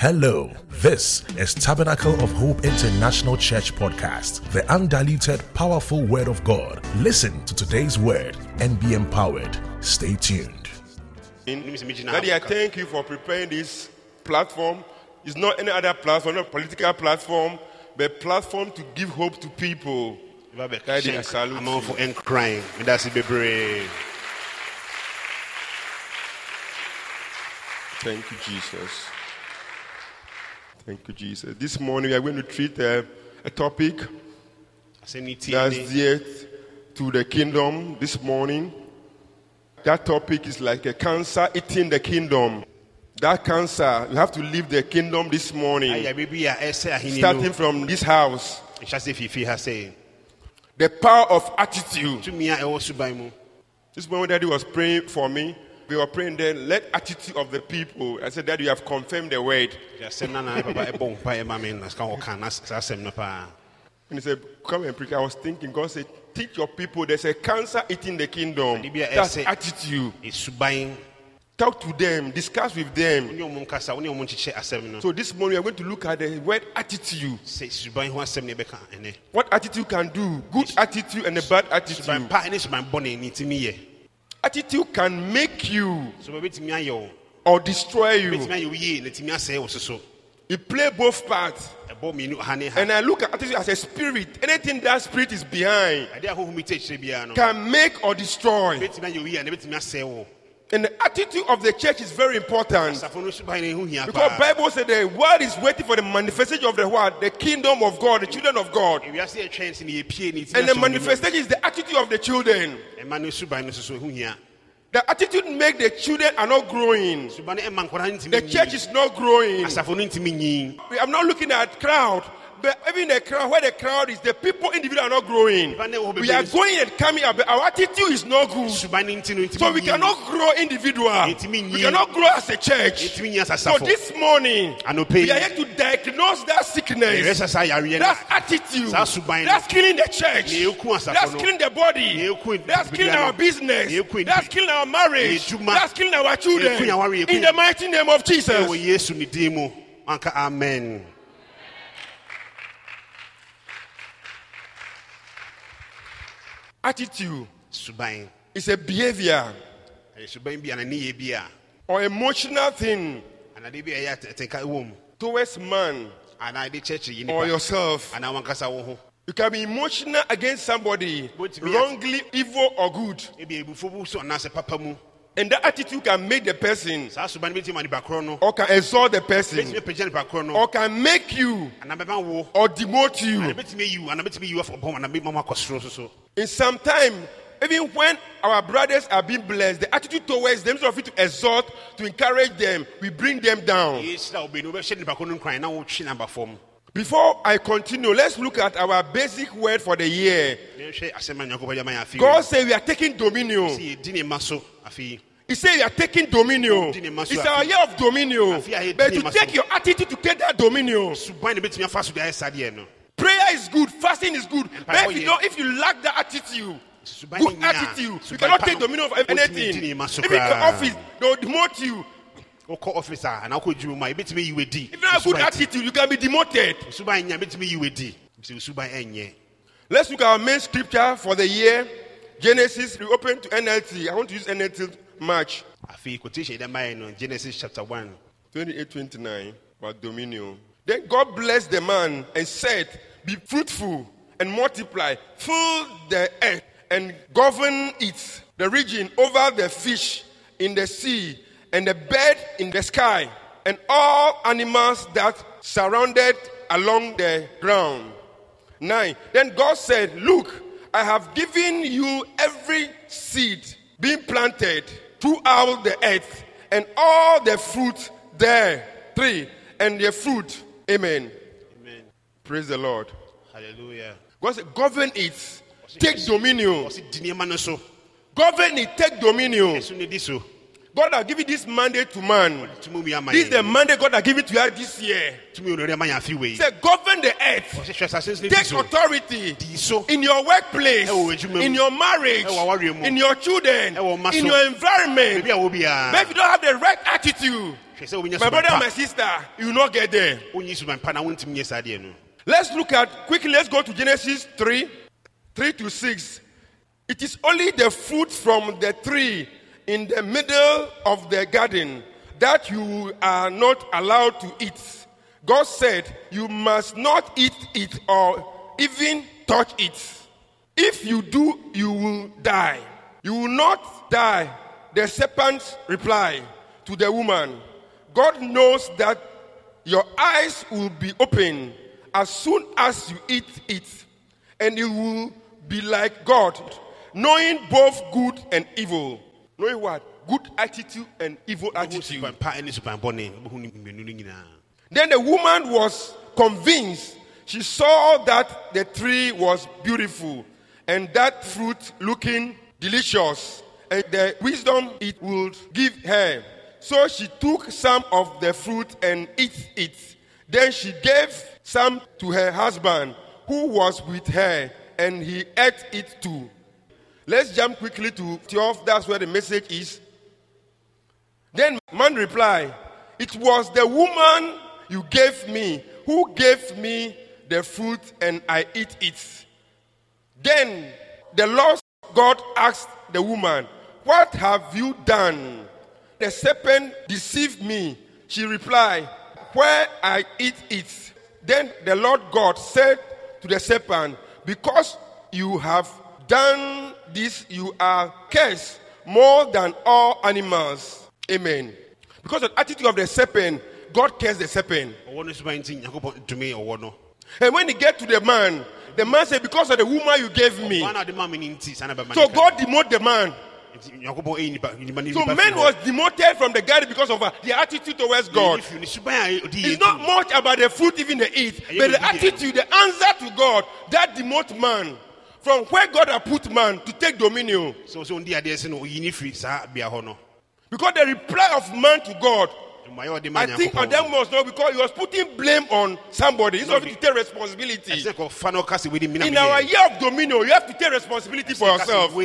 Hello, this is Tabernacle of Hope International Church podcast, the undiluted, powerful word of God. Listen to today's word and be empowered. Stay tuned. Daddy, I thank you for preparing this platform. It's not any other platform, not a political platform, but a platform to give hope to people. Daddy, I salute you. Thank you, Jesus. Thank you, Jesus. This morning we are going to treat a topic that's dear to the kingdom this morning. That topic is like a cancer eating the kingdom. That cancer, you have to leave the kingdom this morning. Starting from this house. The power of attitude. This morning Daddy was praying for me. We were praying then, let attitude of the people. I said, Dad, you have confirmed the word. And he said, come and preach. I was thinking, God said, teach your people there's a cancer eating the kingdom. That's attitude. Talk to them, discuss with them. So this morning, we are going to look at the word attitude. What attitude can do? Good attitude and a bad attitude. Attitude can make you or destroy you. It plays both parts. And I look at attitude as a spirit. Anything that spirit is behind can make or destroy. And the attitude of the church is very important. Because the Bible says the world is waiting for the manifestation of the what? The kingdom of God, the children of God. And the manifestation is the attitude of the children. The attitude makes the children are not growing. The church is not growing. I'm not looking at crowd. But even the crowd, where the crowd is, the people individually are not growing. We are going and coming up, but our attitude is not good. So we cannot grow individually. We cannot grow as a church. So this morning, we are here to diagnose that sickness, that attitude, that's killing the church, that's killing the body, that's killing our business, that's killing our marriage, that's killing our children. In the mighty name of Jesus. Amen. Attitude is a behavior or emotional thing towards man or yourself. You can be emotional against somebody, wrongly, evil or good. And that attitude can make the person or can exalt the person or can make you or demote you. And sometimes, even when our brothers are being blessed, the attitude towards them, instead of it to exalt, to encourage them, we bring them down. Before I continue, let's look at our basic word for the year. God said we are taking dominion. He said you are taking dominion. It's our year of dominion. But to take your attitude to take that dominion. Prayer is good, fasting is good. But if you lack that attitude, good attitude, you cannot take dominion of anything. Even your office, they'll demote you. If you have a good attitude, you can be demoted. Let's look at our main scripture for the year. Genesis, we open to NLT. I want to use NLT March. Genesis chapter 1. 28-29, about dominion. Then God blessed the man and said, be fruitful and multiply, fill the earth and govern it, the region over the fish in the sea and the bird in the sky and all animals that surrounded along the ground. 9. Then God said, look, I have given you every seed being planted throughout the earth and all the fruit there. 3. And the fruit. Amen. Amen. Praise the Lord. Hallelujah. God said, govern it. Take dominion. Govern it. Take dominion. God has given this mandate to man. This is the mandate God has given to you this year. He said, govern the earth. Take authority in your workplace, in your marriage, in your children, in your environment. But if you don't have the right attitude, My brother and my sister, you will not get there. Let's look at, quickly, let's go to Genesis 3:3-6. It is only the fruit from the tree in the middle of the garden that you are not allowed to eat. God said, you must not eat it or even touch it. If you do, you will die. You will not die. The serpent replied to the woman, God knows that your eyes will be open as soon as you eat it, and you will be like God, knowing both good and evil. Knowing what? Good attitude and evil attitude. Then the woman was convinced. She saw that the tree was beautiful and that fruit looking delicious, and the wisdom it would give her. So she took some of the fruit and ate it. Then she gave some to her husband who was with her, and he ate it too. Let's jump quickly to 12. That's where the message is. Then man replied, it was the woman you gave me who gave me the fruit and I eat it. Then the Lord God asked the woman, what have you done? The serpent deceived me. She replied, where I eat it. Then the Lord God said to the serpent, because you have done this, you are cursed more than all animals. Amen. Because of the attitude of the serpent, God cursed the serpent. And when he get to the man said, because of the woman you gave me. So God demoted the man. So man was demoted from the garden because of the attitude towards God. It's not much about the fruit even they eat, but the attitude, the answer to God, that demotes man from where God had put man to take dominion. Because the reply of man to God, I think Adam was not, because he was putting blame on somebody. He's not to take responsibility. In our year of dominion, you have to take responsibility for yourself. Till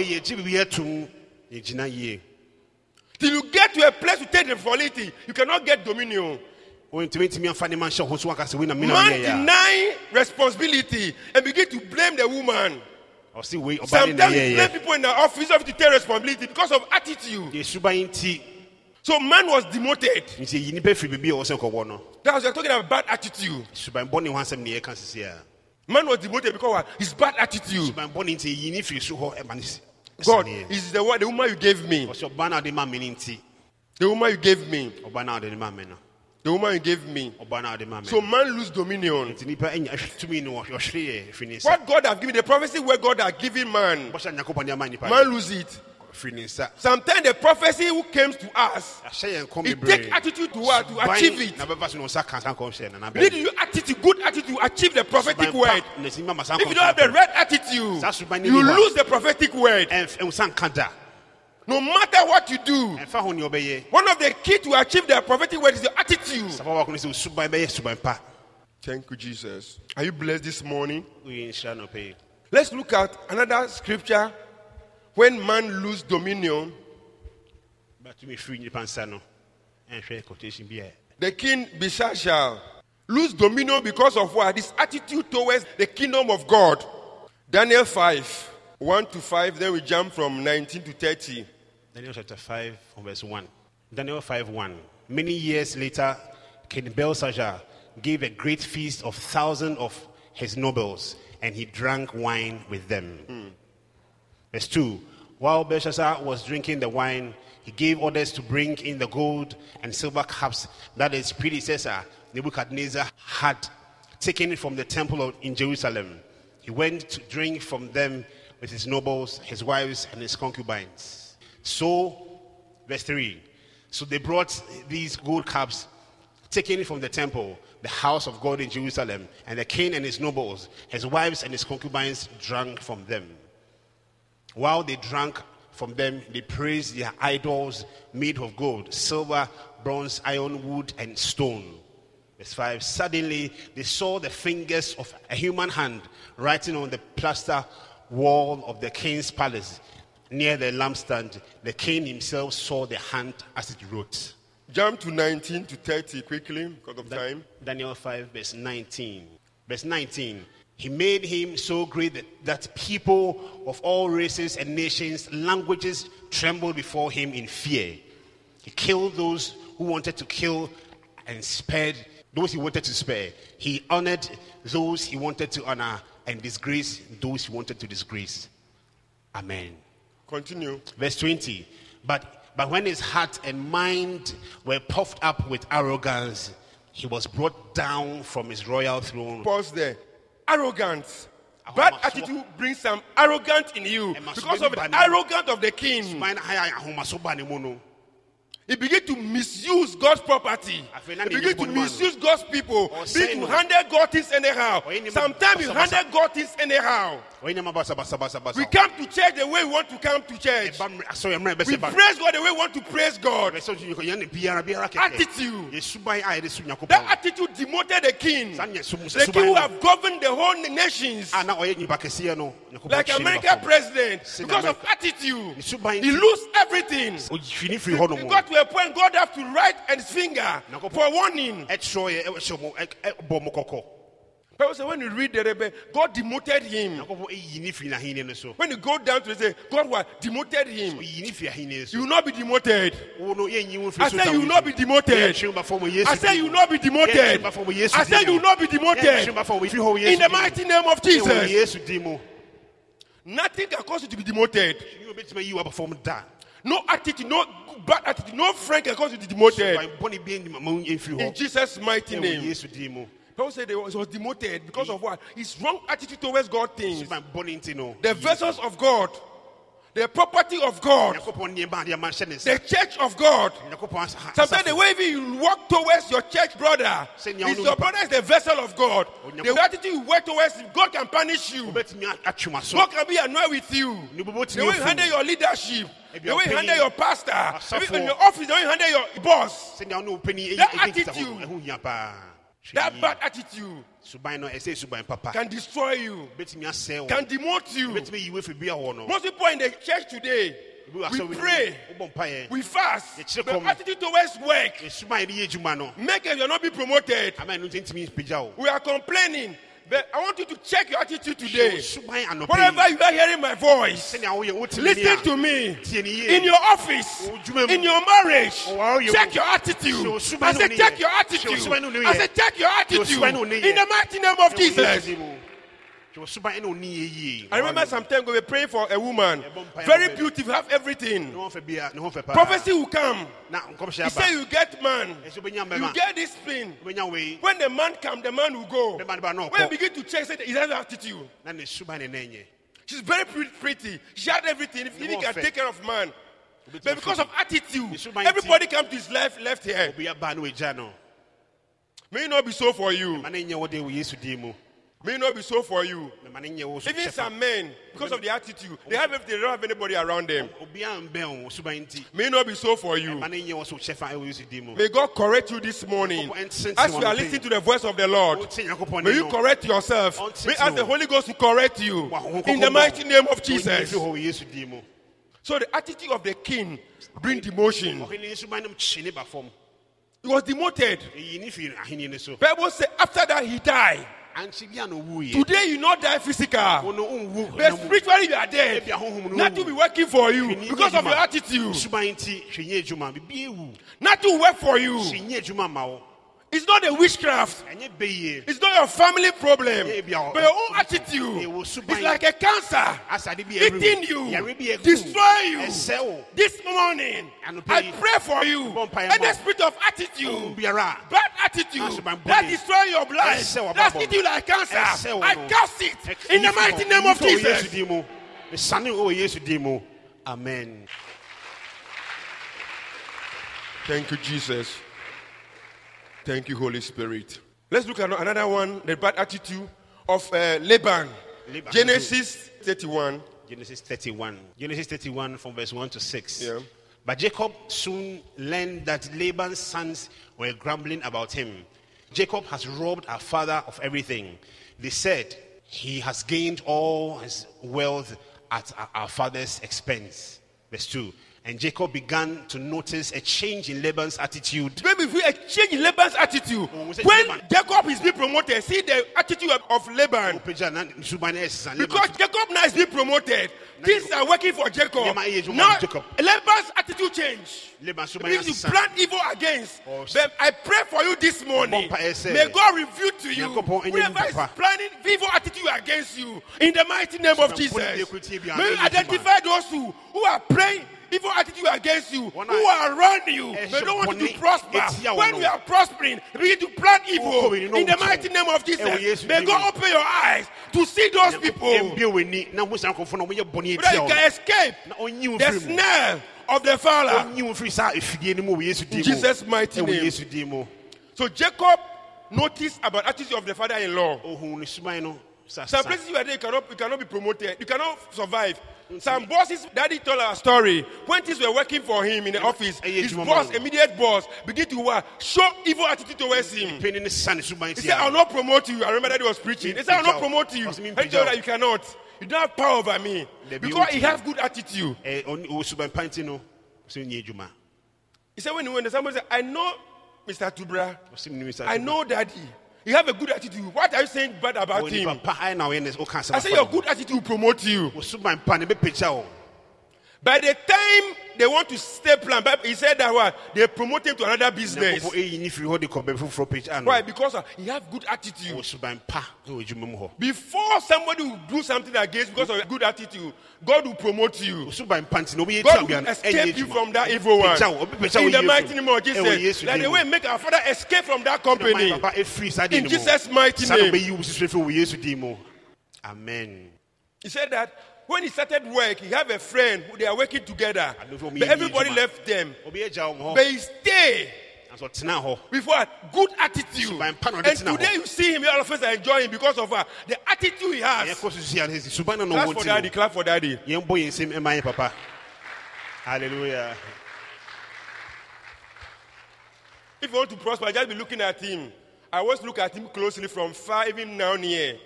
you get to a place to take responsibility, you cannot get dominion. Man deny responsibility and begin to blame the woman. Sometimes blame people in the office have to take responsibility because of attitude. So man was demoted. That's what you're talking about, bad attitude. Man was demoted because of his bad attitude. God is the one, the woman you gave me. The woman you gave me. The woman you gave me. So man lose dominion. What God have given, the prophecy where God has given man, man lose it. Sometimes the prophecy who comes to us, it takes attitude to achieve it. Need your attitude, good attitude, to achieve the prophetic word. If you don't have the right attitude, you lose the prophetic word. No matter what you do, one of the key to achieve the prophetic word is your attitude. Thank you, Jesus. Are you blessed this morning? Let's look at another scripture. When man loses dominion, the king Belshazzar loses dominion because of what? His attitude towards the kingdom of God. Daniel 5:1-5. Then we jump from 19-30. Daniel chapter 5, verse 1. Daniel 5:1. Many years later, King Belshazzar gave a great feast of thousands of his nobles, and he drank wine with them. Verse 2, while Belshazzar was drinking the wine, he gave orders to bring in the gold and silver cups that his predecessor, Nebuchadnezzar, had taken from the temple in Jerusalem. He went to drink from them with his nobles, his wives, and his concubines. So, verse 3, so they brought these gold cups taken from the temple, the house of God in Jerusalem, and the king and his nobles, his wives, and his concubines drank from them. While they drank from them, they praised their idols made of gold, silver, bronze, iron, wood, and stone. Verse 5, suddenly they saw the fingers of a human hand writing on the plaster wall of the king's palace. Near the lampstand, the king himself saw the hand as it wrote. Jump to 19 to 30 quickly because of time. Daniel 5 verse 19. Verse 19. He made him so great that people of all races and nations, languages trembled before him in fear. He killed those who wanted to kill and spared those he wanted to spare. He honored those he wanted to honor and disgraced those he wanted to disgrace. Amen. Continue. Verse 20. But when his heart and mind were puffed up with arrogance, he was brought down from his royal throne. Pause there. Arrogance. Bad attitude brings some arrogance in you because of the arrogance of the king. He began to misuse God's property. He began to misuse God's people. He began to handle God things anyhow. Sometimes you handle God things anyhow. We come to church the way we want to come to church. We praise God the way we want to praise God. Attitude. That attitude demoted the king. The king who have governed the whole nations. Like American president. Because of attitude. He loses everything. He got to a point God have to write and his finger for warning. Bible says when you read the rebel, God demoted him. When you go down to it, say God was demoted him. You will not be demoted. I say you will not be demoted. I say you will not be demoted. I say you will not be demoted. In the mighty name of Jesus. Nothing can cause you to be demoted. No attitude, no bad attitude, no friend can cause you to be demoted. In Jesus' mighty name. Paul said he was demoted because of what? His wrong attitude towards God things. The vessels of God, the property of God, the church of God. Sometimes the way you walk towards your church brother, your brother is the vessel of God. The attitude you work towards him, God can punish you. God can be annoyed with you. The way you handle your leadership, the way you handle your pastor, in your office, the way you handle your boss. That attitude. That bad attitude can destroy you, can demote you. Most people in the church today, we pray, we fast, but attitude towards work make us not be promoted. We are complaining. But I want you to check your attitude today. Wherever you are hearing my voice, listen to me. In your office, in your marriage, check your attitude. I said, check your attitude. I said, check your attitude. In the mighty name of Jesus. I remember some time we were praying for a woman. Very beautiful, have everything. Prophecy will come. He said, you get man. You get this thing. When the man comes, the man will go. When you begin to check, he has an attitude. She's very pretty. She had everything. If he can take care of man. But because of attitude, everybody comes to his life left here. May it not be so for you. May it not be so for you. Even some men, because of the attitude, they don't have anybody around them. May it not be so for you. May God correct you this morning. As you are listening to the voice of the Lord, may you correct yourself. May ask the Holy Ghost to correct you. In the mighty name of Jesus. So the attitude of the king brings demotion. He was demoted. Bible says after that he died. Today you not die physical, but spiritually you are dead. Nothing will be working for you because of your attitude. Nothing will work for you. It's not a witchcraft. It's not your family problem, but your own attitude. It's like a cancer eating you, destroying you. This morning, I pray for you. And the spirit of attitude, bad attitude, that destroys your life, that's eating you like cancer. I cast it in the mighty name of Jesus. Amen. Thank you, Jesus. Thank you, Holy Spirit. Let's look at another one, the bad attitude of Laban. Genesis 31. Genesis 31 from verse 1 to 6. Yeah. But Jacob soon learned that Laban's sons were grumbling about him. Jacob has robbed our father of everything. They said, he has gained all his wealth at our father's expense. Verse 2. And Jacob began to notice a change in Laban's attitude. When Jacob is being promoted, see the attitude of Laban. Because Jacob now is being promoted. Things are working for Jacob. Now, Laban's attitude changed. If you plan evil against, I pray for you this morning. May God reveal to you whoever is planning evil attitude against you in the mighty name of Jesus. May you identify those who are praying evil attitude against you, who are around you. They don't want you to prosper. When you are prospering, begin to plan evil in the mighty name of Jesus. May God open your eyes to see those people. You can escape the snare of the Father. In Jesus' mighty name. So Jacob noticed about attitude of the father-in-law. Some places you are there, you cannot be promoted. You cannot survive. Some bosses, daddy told our story. When things were working for him in the office, his boss, immediate boss, began to show evil attitude towards him. He said, I'll not promote you. I remember that he was preaching. He said, I'll not promote you. I told her, you cannot. You don't have power over me. Because he has good attitude. He said, when he went, somebody said, I know Mr. Tubra. I know daddy. You have a good attitude. What are you saying bad about him? I say your good attitude will promote you. By the time they want to stay plan, he said that what? They promote him to another business. Why? Because you have good attitude. Before somebody will do something against because of your good attitude, God will promote you. God will escape you from that evil one. In the mighty name of Jesus. That the way make our father escape from that company. In Jesus' mighty name. Amen. He said that when he started work, he have a friend who they are working together. But everybody left them. But he stayed with what? Good attitude. And today you see him, all of us are enjoying because of the attitude he has. Clap for daddy. Hallelujah. If you want to prosper, just be looking at him. I always look at him closely from far, even now near.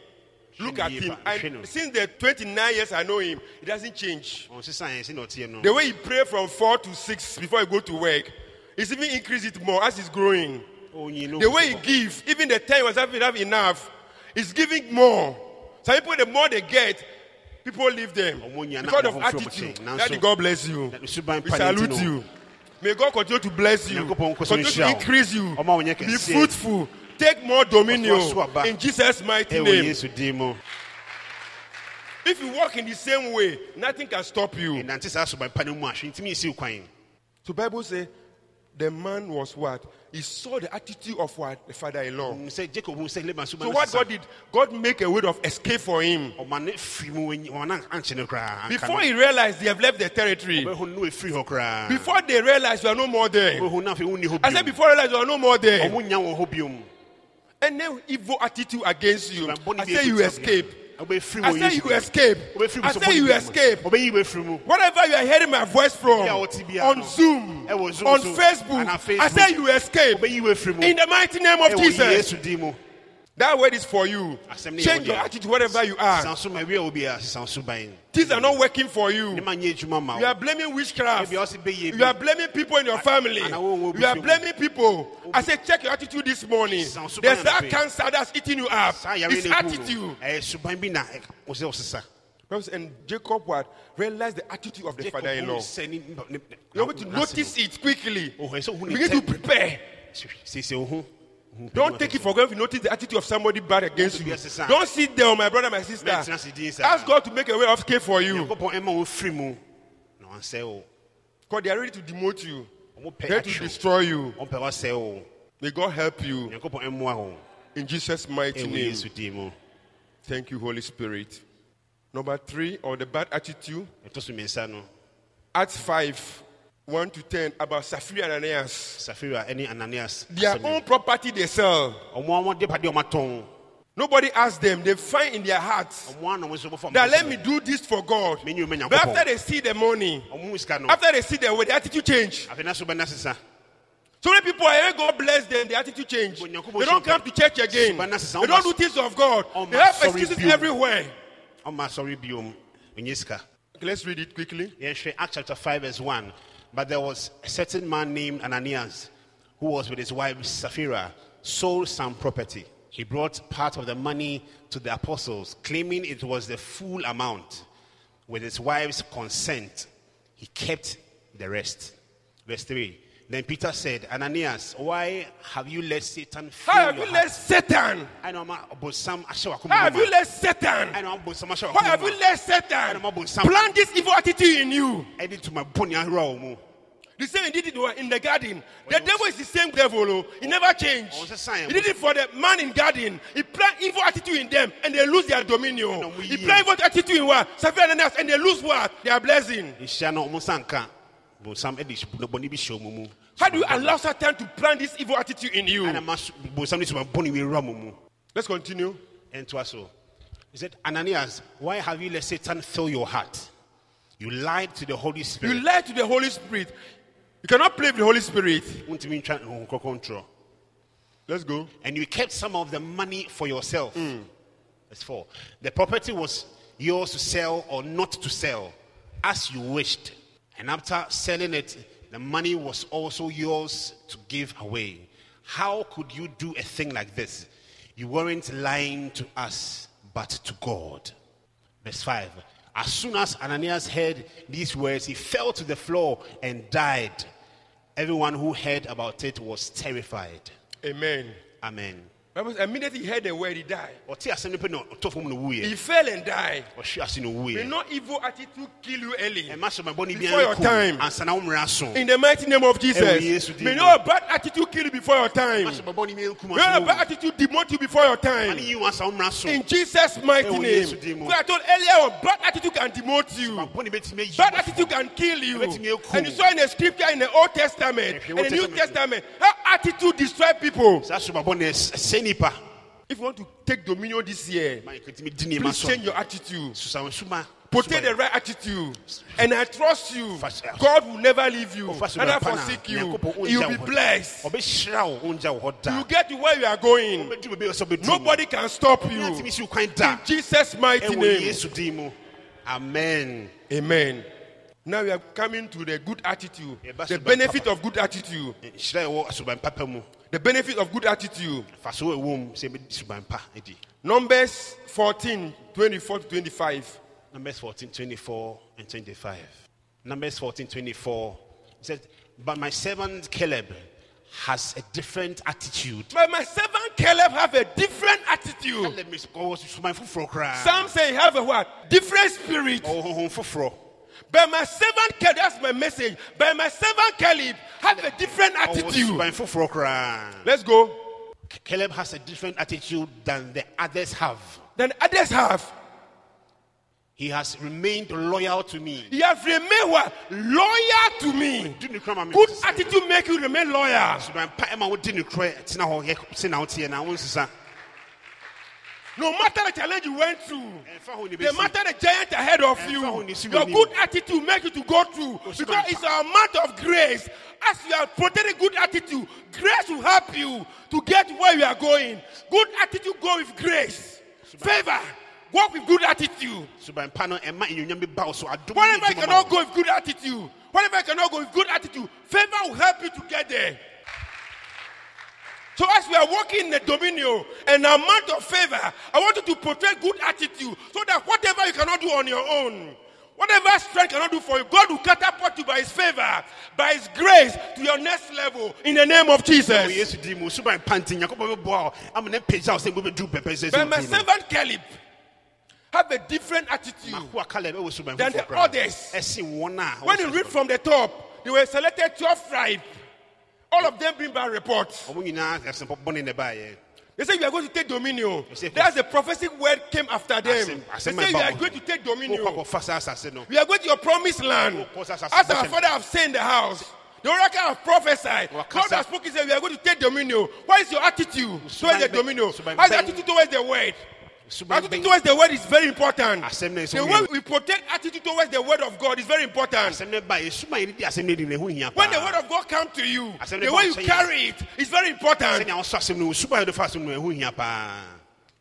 Look at him. And since the 29 years I know him, it doesn't change. The way he prays from 4 to 6 before he goes to work, he's even increased it more as he's growing. The way he gives, even the time he was having enough, he's giving more. Some people, the more they get, people leave them. Because of attitude. Daddy, God bless you. We salute you. May God continue to bless you. Continue to increase you. Be fruitful. Take more dominion in Jesus' mighty name. If you walk in the same way, nothing can stop you. So Bible says, the man was what? He saw the attitude of what? The father-in-law. So what God did? God made a way of escape for him. Before he realized they have left the territory. Before they realized you are no more there. I said before they realized you are no more there. And then evil attitude against you. I say you escape. I say you escape. I say you escape. Whatever you are hearing my voice from, on Zoom, on Facebook, I say you escape. In the mighty name of Jesus. That word is for you. Change your attitude wherever you are. Things are not working for you. You are blaming witchcraft. You are blaming people in your family. You are blaming people. I say check your attitude this morning. There's that cancer that's eating you up. It's attitude. And Jacob realized the attitude of the father-in-law. You want to notice it quickly. Begin to prepare. Don't take it for granted if you notice the attitude of somebody bad against you. Don't sit there, my brother, my sister. Ask God to make a way of escape for you. Because they are ready to demote you. They are ready to destroy you. May God help you. In Jesus' mighty name. Thank you, Holy Spirit. Number 3, or the bad attitude. Acts 5. 1 to 10 about Sapphira and Ananias. Their own property they sell. Nobody asked them. They find in their hearts that let me do this for God. But after they see the money, after they see the way, the attitude change. So many people, God bless them, the attitude change. They don't come to church again. They don't do things of God. They have excuses everywhere. Let's read it quickly. Acts chapter 5 verse 1. But there was a certain man named Ananias, who was with his wife Sapphira, sold some property. He brought part of the money to the apostles, claiming it was the full amount. With his wife's consent, he kept the rest. Verse 3. Then Peter said, Ananias, why have you let Satan fill your heart? Why have you let Satan? Why have you let Satan? Why have you let Satan plant this evil attitude in you? The same he did it in the garden. The devil is the same devil. He never changed. He did it for the man in garden. He planted evil attitude in them and they lose their dominion. He planted evil attitude in what? Ananias, and they lose what? Their blessing. How do you allow Satan to plant this evil attitude in you? Let's continue. And to us, he said, Ananias, why have you let Satan fill your heart? You lied to the Holy Spirit. You lied to the Holy Spirit. You cannot play with the Holy Spirit. Let's go. And you kept some of the money for yourself. Verse 4. The property was yours to sell or not to sell, as you wished. And after selling it, the money was also yours to give away. How could you do a thing like this? You weren't lying to us, but to God. Verse 5. As soon as Ananias heard these words, he fell to the floor and died. Everyone who heard about it was terrified. Amen. Amen. Immediately he heard the word, he died. He fell and died. May not evil attitude kill you early. Before your time. In the mighty name of Jesus. May no bad attitude kill you before your time. May no bad attitude demote you before your time. In Jesus' mighty name. I told earlier, bad attitude can demote you. Bad attitude can kill you. And you saw in the scripture in the Old Testament and the New Testament, how attitude destroys people. If you want to take dominion this year, please change your attitude. Portray the right attitude. And I trust you. God will never leave you. Never forsake you. You'll be blessed. You get to where you are going. Nobody can stop you. In Jesus' mighty name. Amen. Amen. Now we are coming to the good attitude. The benefit of good attitude. The benefit of good attitude. Numbers 14, 24 to 25. Numbers 14, 24 and 25. Numbers 14, 24. It says, but my servant Caleb has a different attitude. But my servant Caleb have a different attitude. Some say have a what? Different spirit. By my servant Caleb, that's my message. By my servant Caleb, have a different attitude. Let's go. Caleb has a different attitude than the others have. He has remained loyal to me. He has remained what? Loyal to me. Good attitude make you remain loyal. No matter the challenge you went through, no matter the giant ahead of you, your good attitude makes you to go through. Because it's an amount of grace. As you are protecting good attitude, grace will help you to get where you are going. Good attitude go with grace. Favor, walk with good attitude. Whenever you cannot go with good attitude, favor will help you to get there. So as we are walking in the dominion and amount of favor, I want you to portray good attitude so that whatever you cannot do on your own, whatever strength cannot do for you, God will catapult you by his favor, by his grace to your next level in the name of Jesus. But my servant Caleb have a different attitude than the others. When you read from the top, they were selected 12 tribes. All of them bring back reports. They say you are going to take dominion. That's the prophetic word came after them. They say you are going to take dominion. We are going to your promised land. As our father have said in the house, the oracle have prophesied. God has spoken. Said we are going to take dominion. What is your attitude towards the dominion? What is your attitude towards the word? Attitude towards the word is very important. The way we protect attitude towards the word of God is very important. When the word of God comes to you, the way you carry it is very important.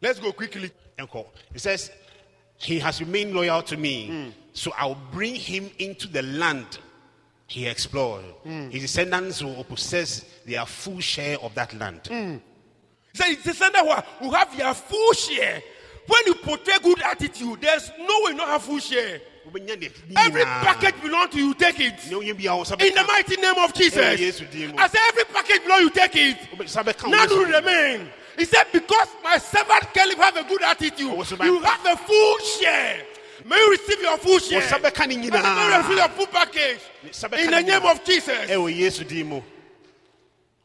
Let's go quickly. It says, he has remained loyal to me, so I'll bring him into the land He explored. His descendants will possess their full share of that land. So his descendants will have their full share. When you portray good attitude, there's no way you not have full share. Every package belongs to you, take it. In the mighty name of Jesus. I said every package belongs to you, take it. None will remain. He said, because my servant Caleb have a good attitude, you have a full share. May you receive your full share. May you receive your full package. In the name of Jesus.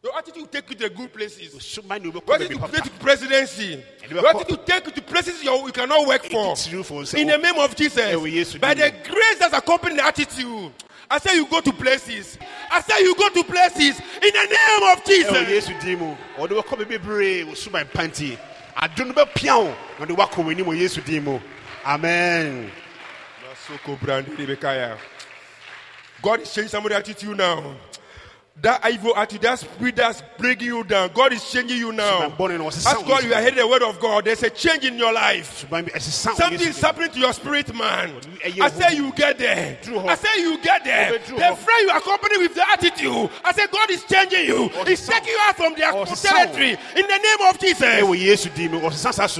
Your attitude will take you to good places. Your attitude will take you to presidency. Your attitude will take you to places you cannot work for. In the name of Jesus. By the grace that's accompanying the attitude. I say you go to places. I say you go to places. In the name of Jesus. Amen. God is changing somebody's attitude now. That evil attitude, that spirit that's breaking you down, God is changing you now. As God, you are hearing the word of God, there's a change in your life. Something is happening to your spirit, man. I say you get there. I say you get there. The friend you accompany with the attitude, I say God is changing you. He's taking you out from their territory. In the name of Jesus.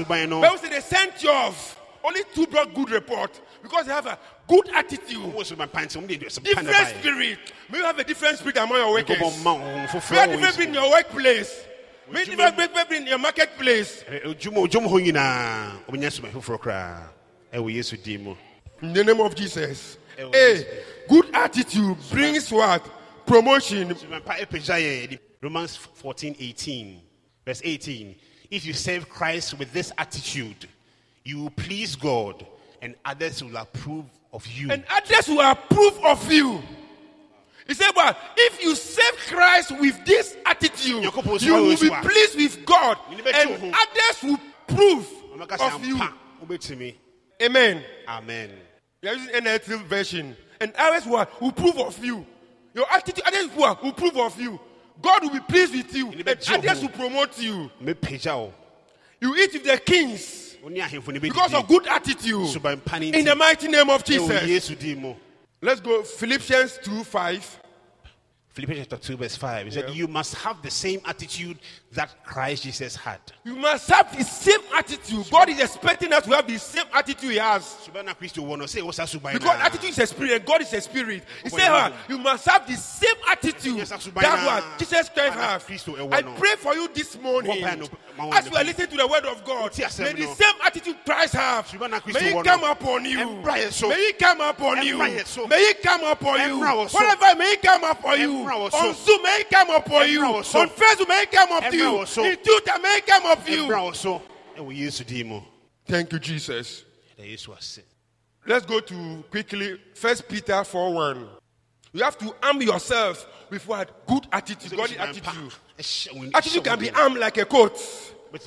Bible says they sent you off. Only two brought good report because they have a good attitude. Different spirit. May you have a different spirit among your workers. May you have different spirit in your workplace. May you have different spirit in your marketplace. In the name of Jesus. A good attitude brings what? Promotion. Romans 14:18, verse 18. If you serve Christ with this attitude, you will please God, and others will approve of you. And others will approve of you. He said, but if you serve Christ with this attitude, you will be pleased with God, and others will prove of you. Amen. Amen. We are using NLT version. And others will prove of you. Your attitude, others will prove of you. God will be pleased with you, and others will promote you. You eat with the kings. Because of good attitude. In the mighty name of Jesus. Let's go Philippians 2:5. Philippians 2 verse 5. It said, you must have the same attitude that Christ Jesus had. You must have the same attitude. God is expecting us to have the same attitude he has. Because attitude is a spirit. God is a spirit. He said, you must have the same attitude that what Jesus Christ has. I pray for you this morning. As you are listening to the word of God, may the same attitude Christ has. May it come upon you. May it come upon you. May it come upon you. Whatever, may it come upon you. On Zoom, may it come up for you. On Facebook, may it come up to you. In Twitter, may it come up for you. Thank you, Jesus. Let's go to quickly 1 Peter 4:1. You have to arm yourself with what? Good attitude. Godly attitude. Attitude can be armed like a coat,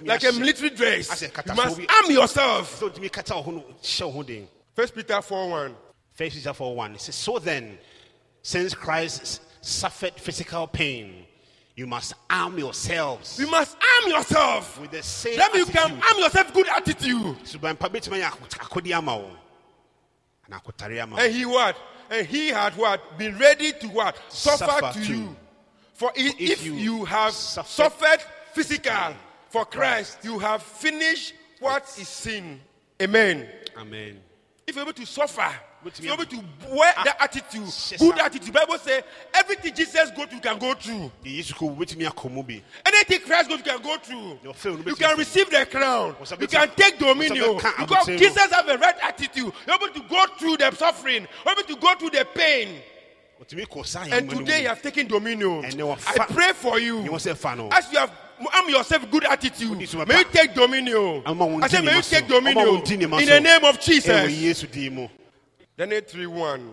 like a military dress. You must arm yourself. 1 Peter 4:1. 1 Peter 4:1. It says, so then, since Christ suffered physical pain, you must arm yourselves. You must arm yourself with the same attitude. Then you can arm yourself with good attitude. And he what? And he had what? Been ready to what? Suffer to you. For if you have suffered physical for Christ, you have finished what is sin. Amen. Amen. If you're able to suffer, you're able to wear that attitude, good attitude. Bible says, everything Jesus goes to, you can go through. Anything Christ goes to, you can go through. You can receive the crown. You can take dominion. Because Jesus has a right attitude. You're able to go through the suffering. You're able to go through the pain. And today you have taken dominion. I pray for you. As you have arm yourself good attitude, may you take dominion. I say, may you take dominion. In the name of Jesus. Daniel 3:1.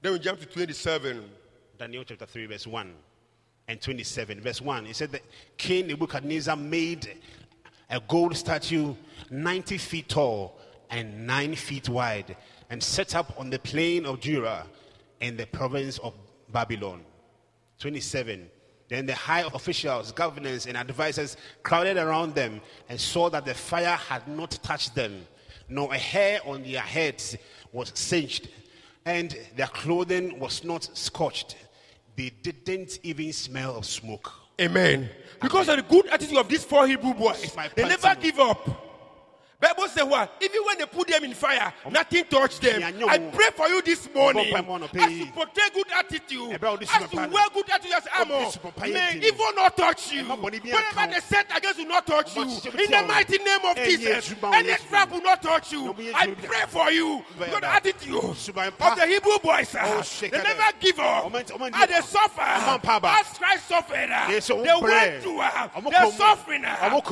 Then we jump to 27. Daniel chapter 3 verse 1 and 27. Verse 1. It said that King Nebuchadnezzar made a gold statue 90 feet tall and 9 feet wide and set up on the plain of Jura in the province of Babylon. 27. Then the high officials, governors, and advisors crowded around them and saw that the fire had not touched them, nor a hair on their heads was singed. and their clothing was not scorched. They didn't even smell of smoke. Amen. Because of the good attitude of these four Hebrew boys, they never give up. Bible says what? Even when they put them in fire, nothing touched them. I pray for you this morning. As you portray good attitude, as you wear good attitude as armor, may evil not touch you. Whatever they set against you will not touch you. In the mighty name of Jesus, any trap will not touch you. I pray for you. Good attitude of the Hebrew boys. They never give up. And they suffer. As Christ suffered, they went through their suffering. They went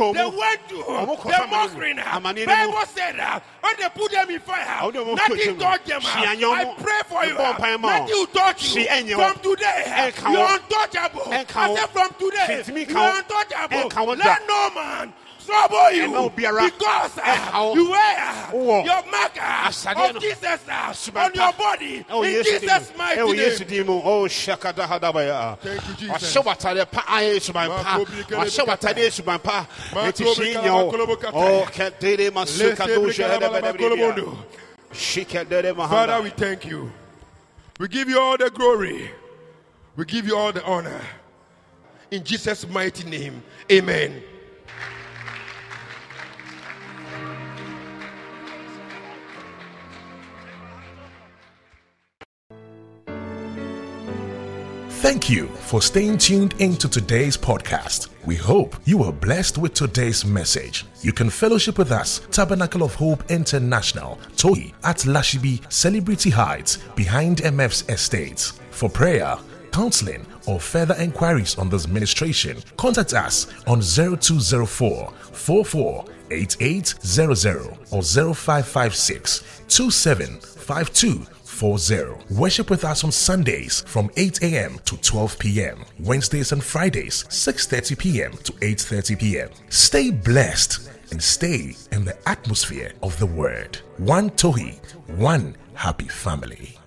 through their mockery. Bible said that when they put them in fire, nothing touched them. I pray for you. Nothing touch you. From today, you are untouchable. I said from today, you are untouchable. Let no man trouble you, because you wear your marker of Jesus on your body in Jesus' mighty name. Thank you, Jesus. Father, we thank you. We give you all the glory. We give you all the honor. In Jesus' mighty name, amen. Thank you for staying tuned into today's podcast. We hope you were blessed with today's message. You can fellowship with us, Tabernacle of Hope International, Toyi at Lashibi Celebrity Heights, behind MF's Estates. For prayer, counseling, or further inquiries on this ministration, contact us on 0204-448800 or 0556-2752. 40. Worship with us on Sundays from 8 a.m. to 12 p.m. Wednesdays and Fridays 6:30 p.m. to 8:30 p.m. Stay blessed and stay in the atmosphere of the Word. One Tohi, one happy family.